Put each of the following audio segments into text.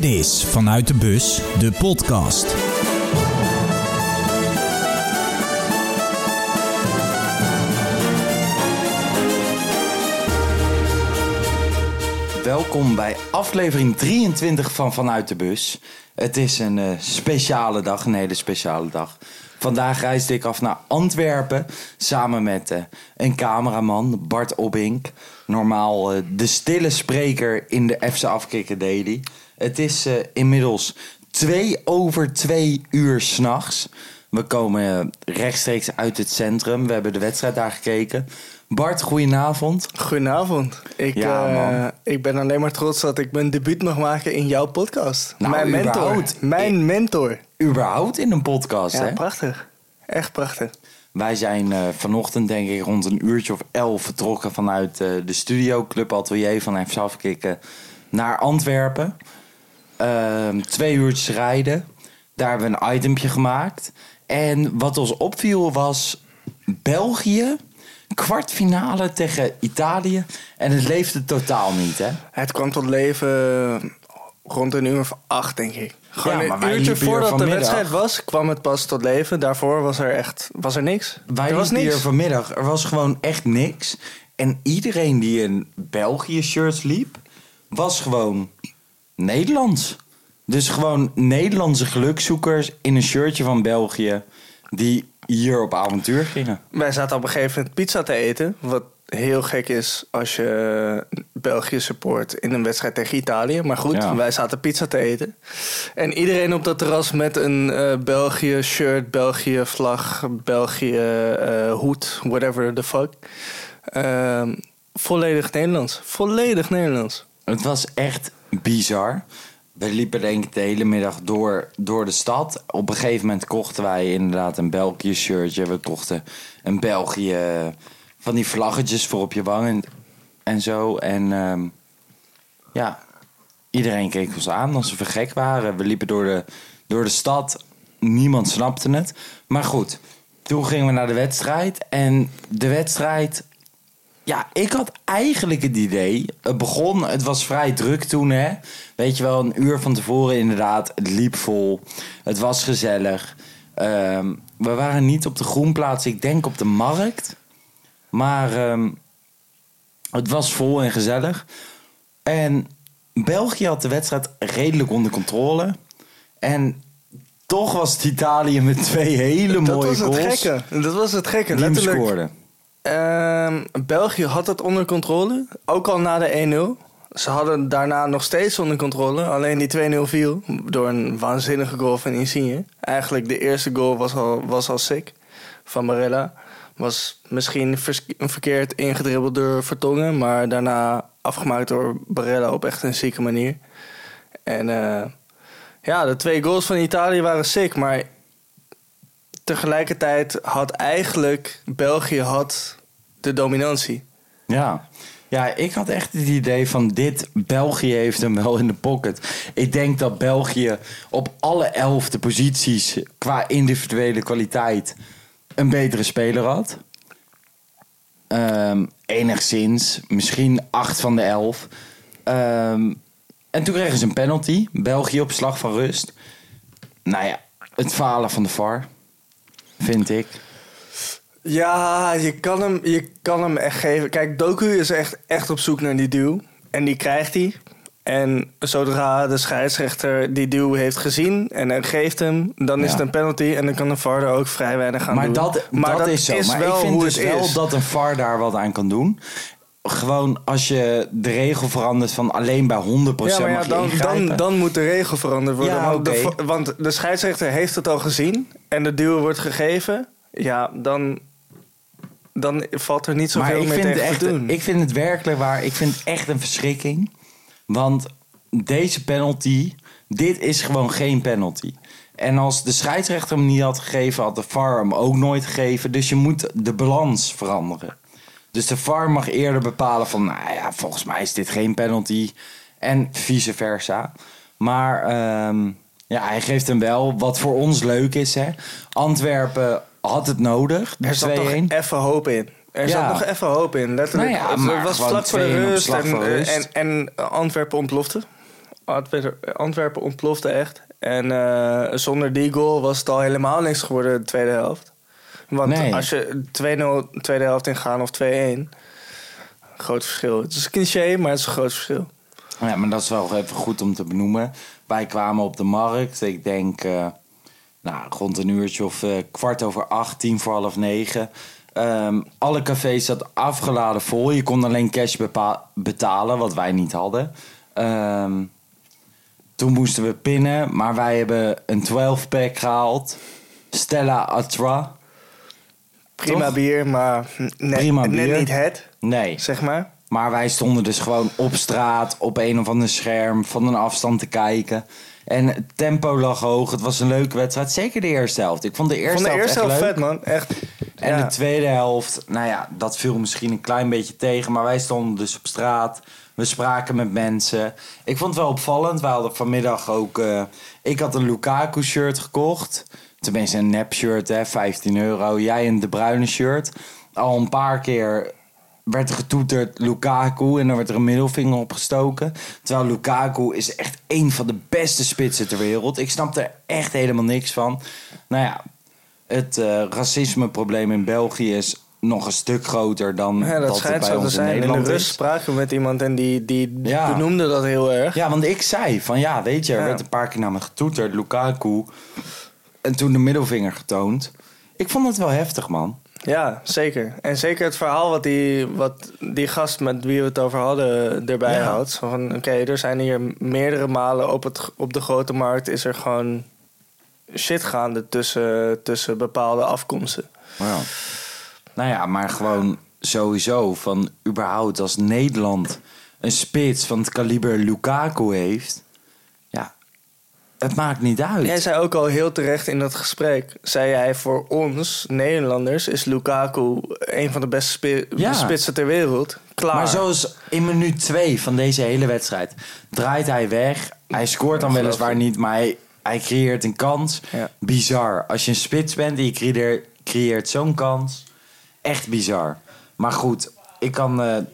Dit is Vanuit de Bus, de podcast. Welkom bij aflevering 23 van Vanuit de Bus. Het is een speciale dag, een hele speciale dag. Vandaag reisde ik af naar Antwerpen samen met een cameraman, Bart Obbink. Normaal de stille spreker in de FC Afkicken Daily. Het is inmiddels 2:02 s'nachts. We komen rechtstreeks uit het centrum. We hebben de wedstrijd daar gekeken. Bart, goedenavond. Goedenavond. Ik ben alleen maar trots dat ik mijn debuut mag maken in jouw podcast. Nou, mijn mentor. Überhaupt in een podcast, hè? Ja, prachtig. Echt prachtig. Wij zijn vanochtend, denk ik, rond 11:00 vertrokken vanuit de studio Club Atelier van FC Afkicken naar Antwerpen. 2 uurtjes rijden. Daar hebben we een itempje gemaakt. En wat ons opviel was België, kwartfinale tegen Italië. En het leefde totaal niet, hè? Het kwam tot leven rond 8:00, denk ik. Gewoon een uurtje voordat de wedstrijd was, kwam het pas tot leven. Daarvoor was er niks. Er was niks hier vanmiddag. Er was gewoon echt niks. En iedereen die in België-shirts liep, was gewoon Nederlands. Dus gewoon Nederlandse gelukzoekers in een shirtje van België die hier op avontuur gingen. Wij zaten op een gegeven moment pizza te eten. Wat heel gek is als je België support in een wedstrijd tegen Italië. Maar goed, Wij zaten pizza te eten. En iedereen op dat terras met een België shirt, België vlag, België hoed, whatever the fuck. Volledig Nederlands. Volledig Nederlands. Het was echt bizar. We liepen denk ik de hele middag door de stad. Op een gegeven moment kochten wij inderdaad een België shirtje. We kochten een België van die vlaggetjes voor op je wang en zo. En iedereen keek ons aan als we gek waren. We liepen door de stad. Niemand snapte het. Maar goed, toen gingen we naar de wedstrijd. En de wedstrijd, ja, ik had eigenlijk het idee, het was vrij druk toen, hè. Weet je wel, een uur van tevoren inderdaad, het liep vol, het was gezellig. We waren niet op de groenplaats, ik denk op de markt. Maar het was vol en gezellig. En België had de wedstrijd redelijk onder controle. En toch was het Italië met 2 hele mooie goals. Dat was het gekke, letterlijk. België had het onder controle, ook al na de 1-0. Ze hadden daarna nog steeds onder controle. Alleen die 2-0 viel door een waanzinnige goal van Insigne. Eigenlijk de eerste goal was al sick van Barella. Was misschien verkeerd ingedribbeld door Vertongen, maar daarna afgemaakt door Barella op echt een zieke manier. En de 2 goals van Italië waren sick, maar tegelijkertijd had eigenlijk België de dominantie. Ja, ik had echt het idee van België heeft hem wel in de pocket. Ik denk dat België op alle 11 de posities qua individuele kwaliteit een betere speler had. Enigszins. Misschien 8 van de 11. En toen kregen ze een penalty. België op slag van rust. Nou ja, het falen van de VAR, vind ik. Ja, je kan hem echt geven. Kijk, Doku is echt op zoek naar die duw. En die krijgt hij. En zodra de scheidsrechter die duw heeft gezien en geeft hem, dan is het een penalty. En dan kan de VAR er ook vrij weinig aan doen. Maar dat is zo. Maar ik vind dus wel dat een VAR daar wat aan kan doen. Gewoon als je de regel verandert van alleen bij 100% mag je ingrijpen. Dan moet de regel veranderd worden. Ja, want de scheidsrechter heeft het al gezien en de duw wordt gegeven. Ja, dan valt er niet zoveel meer tegen te doen. Ik vind het werkelijk waar. Ik vind het echt een verschrikking. Want deze penalty, dit is gewoon geen penalty. En als de scheidsrechter hem niet had gegeven, had de VAR hem ook nooit gegeven. Dus je moet de balans veranderen. Dus de VAR mag eerder bepalen van, volgens mij is dit geen penalty. En vice versa. Maar hij geeft hem wel, wat voor ons leuk is, hè. Antwerpen had het nodig. Er zat toch even hoop in. Er zat nog even hoop in, letterlijk. Het was vlak voor de rust en Antwerpen ontplofte. Antwerpen ontplofte echt. En zonder die goal was het al helemaal niks geworden de tweede helft. Want als je 2-0 tweede helft ingaan of 2-1, groot verschil. Het is een cliché, maar het is een groot verschil. Ja, maar dat is wel even goed om te benoemen. Wij kwamen op de markt, ik denk rond een uurtje of 7:15, 8:45. Alle cafés zaten afgeladen vol. Je kon alleen cash betalen, wat wij niet hadden. Toen moesten we pinnen, maar wij hebben een 12-pack gehaald. Stella Artois. Prima bier, maar net niet het. Nee. Zeg maar. Maar wij stonden dus gewoon op straat, op een of ander scherm, van een afstand te kijken. En het tempo lag hoog. Het was een leuke wedstrijd. Zeker de eerste helft. Ik vond de eerste helft echt leuk. Vet, man. Echt. En de tweede helft, dat viel misschien een klein beetje tegen. Maar wij stonden dus op straat. We spraken met mensen. Ik vond het wel opvallend. Wij hadden vanmiddag ook... ik had een Lukaku-shirt gekocht. Tenminste, een nep-shirt, hè, €15. Jij een De Bruyne shirt. Al een paar keer werd er getoeterd Lukaku en dan werd er een middelvinger opgestoken. Terwijl Lukaku is echt een van de beste spitsen ter wereld. Ik snap er echt helemaal niks van. Het racismeprobleem in België is nog een stuk groter dan dat het bij ons in Nederland is. In de rust spraken we met iemand en die benoemde dat heel erg. Ja, want ik zei van er werd een paar keer naar me getoeterd, Lukaku. En toen de middelvinger getoond. Ik vond het wel heftig, man. Ja, zeker. En zeker het verhaal wat die gast met wie we het over hadden erbij houdt. Zo van, er zijn hier meerdere malen op de grote markt is er gewoon shit gaande tussen bepaalde afkomsten. Wow. Maar gewoon sowieso van überhaupt als Nederland een spits van het kaliber Lukaku heeft. Ja, het maakt niet uit. Jij zei ook al heel terecht in dat gesprek. Zei jij voor ons, Nederlanders, is Lukaku een van de beste spitsen ter wereld. Klaar. Maar zoals in minuut 2 van deze hele wedstrijd draait hij weg. Hij scoort dan weliswaar niet, maar hij creëert een kans. Ja. Bizar. Als je een spits bent en je creëert zo'n kans. Echt bizar. Maar goed, ik kan...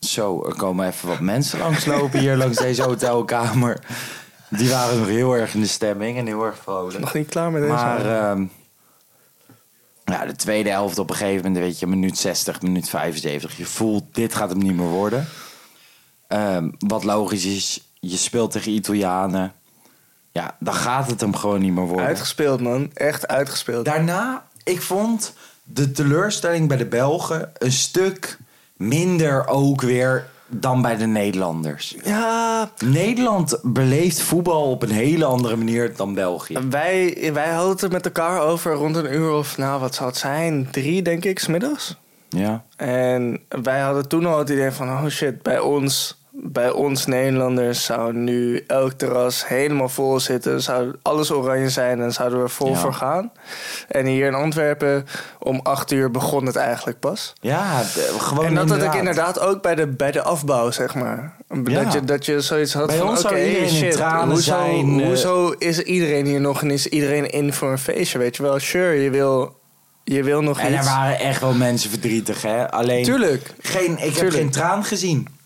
Zo, er komen even wat mensen langslopen hier langs deze hotelkamer. Die waren nog heel erg in de stemming en heel erg vrolijk. Nog niet klaar met deze. Maar de tweede helft op een gegeven moment, weet je, minuut 60, minuut 75. Je voelt, dit gaat hem niet meer worden. Wat logisch is, je speelt tegen Italianen. Ja, dan gaat het hem gewoon niet meer worden. Uitgespeeld, man. Echt uitgespeeld. Daarna, ik vond de teleurstelling bij de Belgen een stuk... minder ook weer dan bij de Nederlanders. Ja. Nederland beleeft voetbal op een hele andere manier dan België. Wij hadden het er met elkaar over rond een uur of... wat zou het zijn? 3, denk ik, 's middags. Ja. En wij hadden toen al het idee van... oh shit, bij ons Nederlanders zou nu elk terras helemaal vol zitten. Zou alles oranje zijn en zouden we vol voor gaan. En hier in Antwerpen om 8:00 begon het eigenlijk pas. Ja, gewoon en dat had ik inderdaad ook bij de afbouw, zeg maar. Ja. Dat je zoiets had bij van, oké, shit, hoezo is iedereen hier nog en is iedereen in voor een feestje, weet je wel? Sure, je wil nog en iets. En er waren echt wel mensen verdrietig, hè? Alleen, tuurlijk. Ik heb geen traan gezien.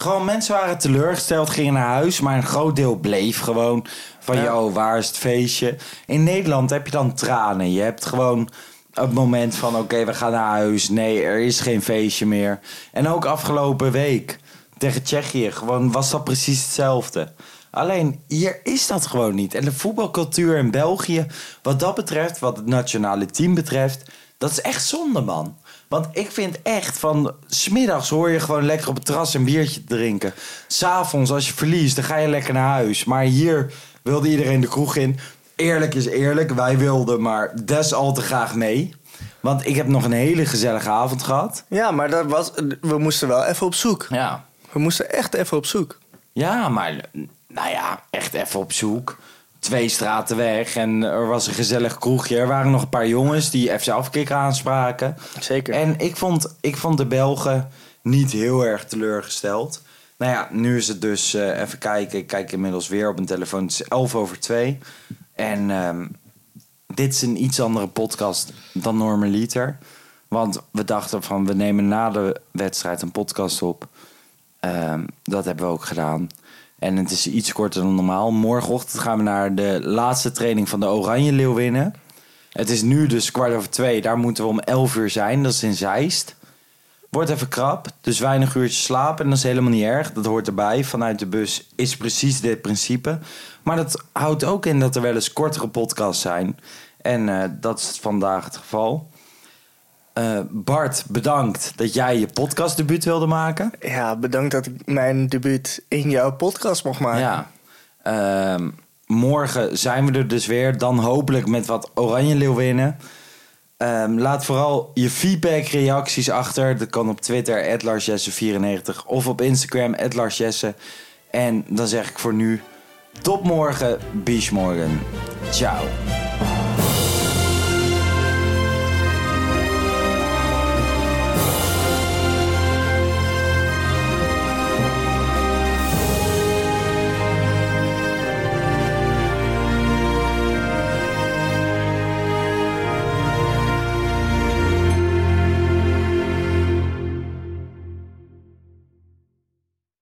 Gewoon, mensen waren teleurgesteld, gingen naar huis... maar een groot deel bleef gewoon van... waar is het feestje? In Nederland heb je dan tranen. Je hebt gewoon het moment van... oké, we gaan naar huis. Nee, er is geen feestje meer. En ook afgelopen week tegen Tsjechië... gewoon was dat precies hetzelfde. Alleen, hier is dat gewoon niet. En de voetbalcultuur in België... wat dat betreft, wat het nationale team betreft... dat is echt zonde, man. Want ik vind echt van... 's middags hoor je gewoon lekker op het terras een biertje te drinken. 'S avonds als je verliest, dan ga je lekker naar huis. Maar hier wilde iedereen de kroeg in. Eerlijk is eerlijk. Wij wilden maar des al te graag mee. Want ik heb nog een hele gezellige avond gehad. Ja, maar we moesten wel even op zoek. Ja. We moesten echt even op zoek. Ja, maar echt even op zoek. 2 straten weg en er was een gezellig kroegje. Er waren nog een paar jongens die FC Afkicken aanspraken. Zeker. En ik vond de Belgen niet heel erg teleurgesteld. Nu is het dus... even kijken. Ik kijk inmiddels weer op mijn telefoon. Het is 11:11. En dit is een iets andere podcast dan normaliter. Want we dachten van... we nemen na de wedstrijd een podcast op. Dat hebben we ook gedaan. En het is iets korter dan normaal. Morgenochtend gaan we naar de laatste training van de Oranje Leeuwinnen. Het is nu dus 14:15. Daar moeten we om 11:00 zijn. Dat is in Zeist. Wordt even krap. Dus weinig uurtjes slapen. En dat is helemaal niet erg. Dat hoort erbij. Vanuit de bus is precies dit principe. Maar dat houdt ook in dat er wel eens kortere podcasts zijn. En dat is vandaag het geval. Bart, bedankt dat jij je podcastdebuut wilde maken. Ja, bedankt dat ik mijn debuut in jouw podcast mocht maken. Ja. Morgen zijn we er dus weer. Dan hopelijk met wat Oranje Leeuwinnen. Laat vooral je feedback, reacties achter. Dat kan op Twitter, @LarsJesse94. Of op Instagram, @LarsJesse. En dan zeg ik voor nu, tot morgen, bis morgen. Ciao.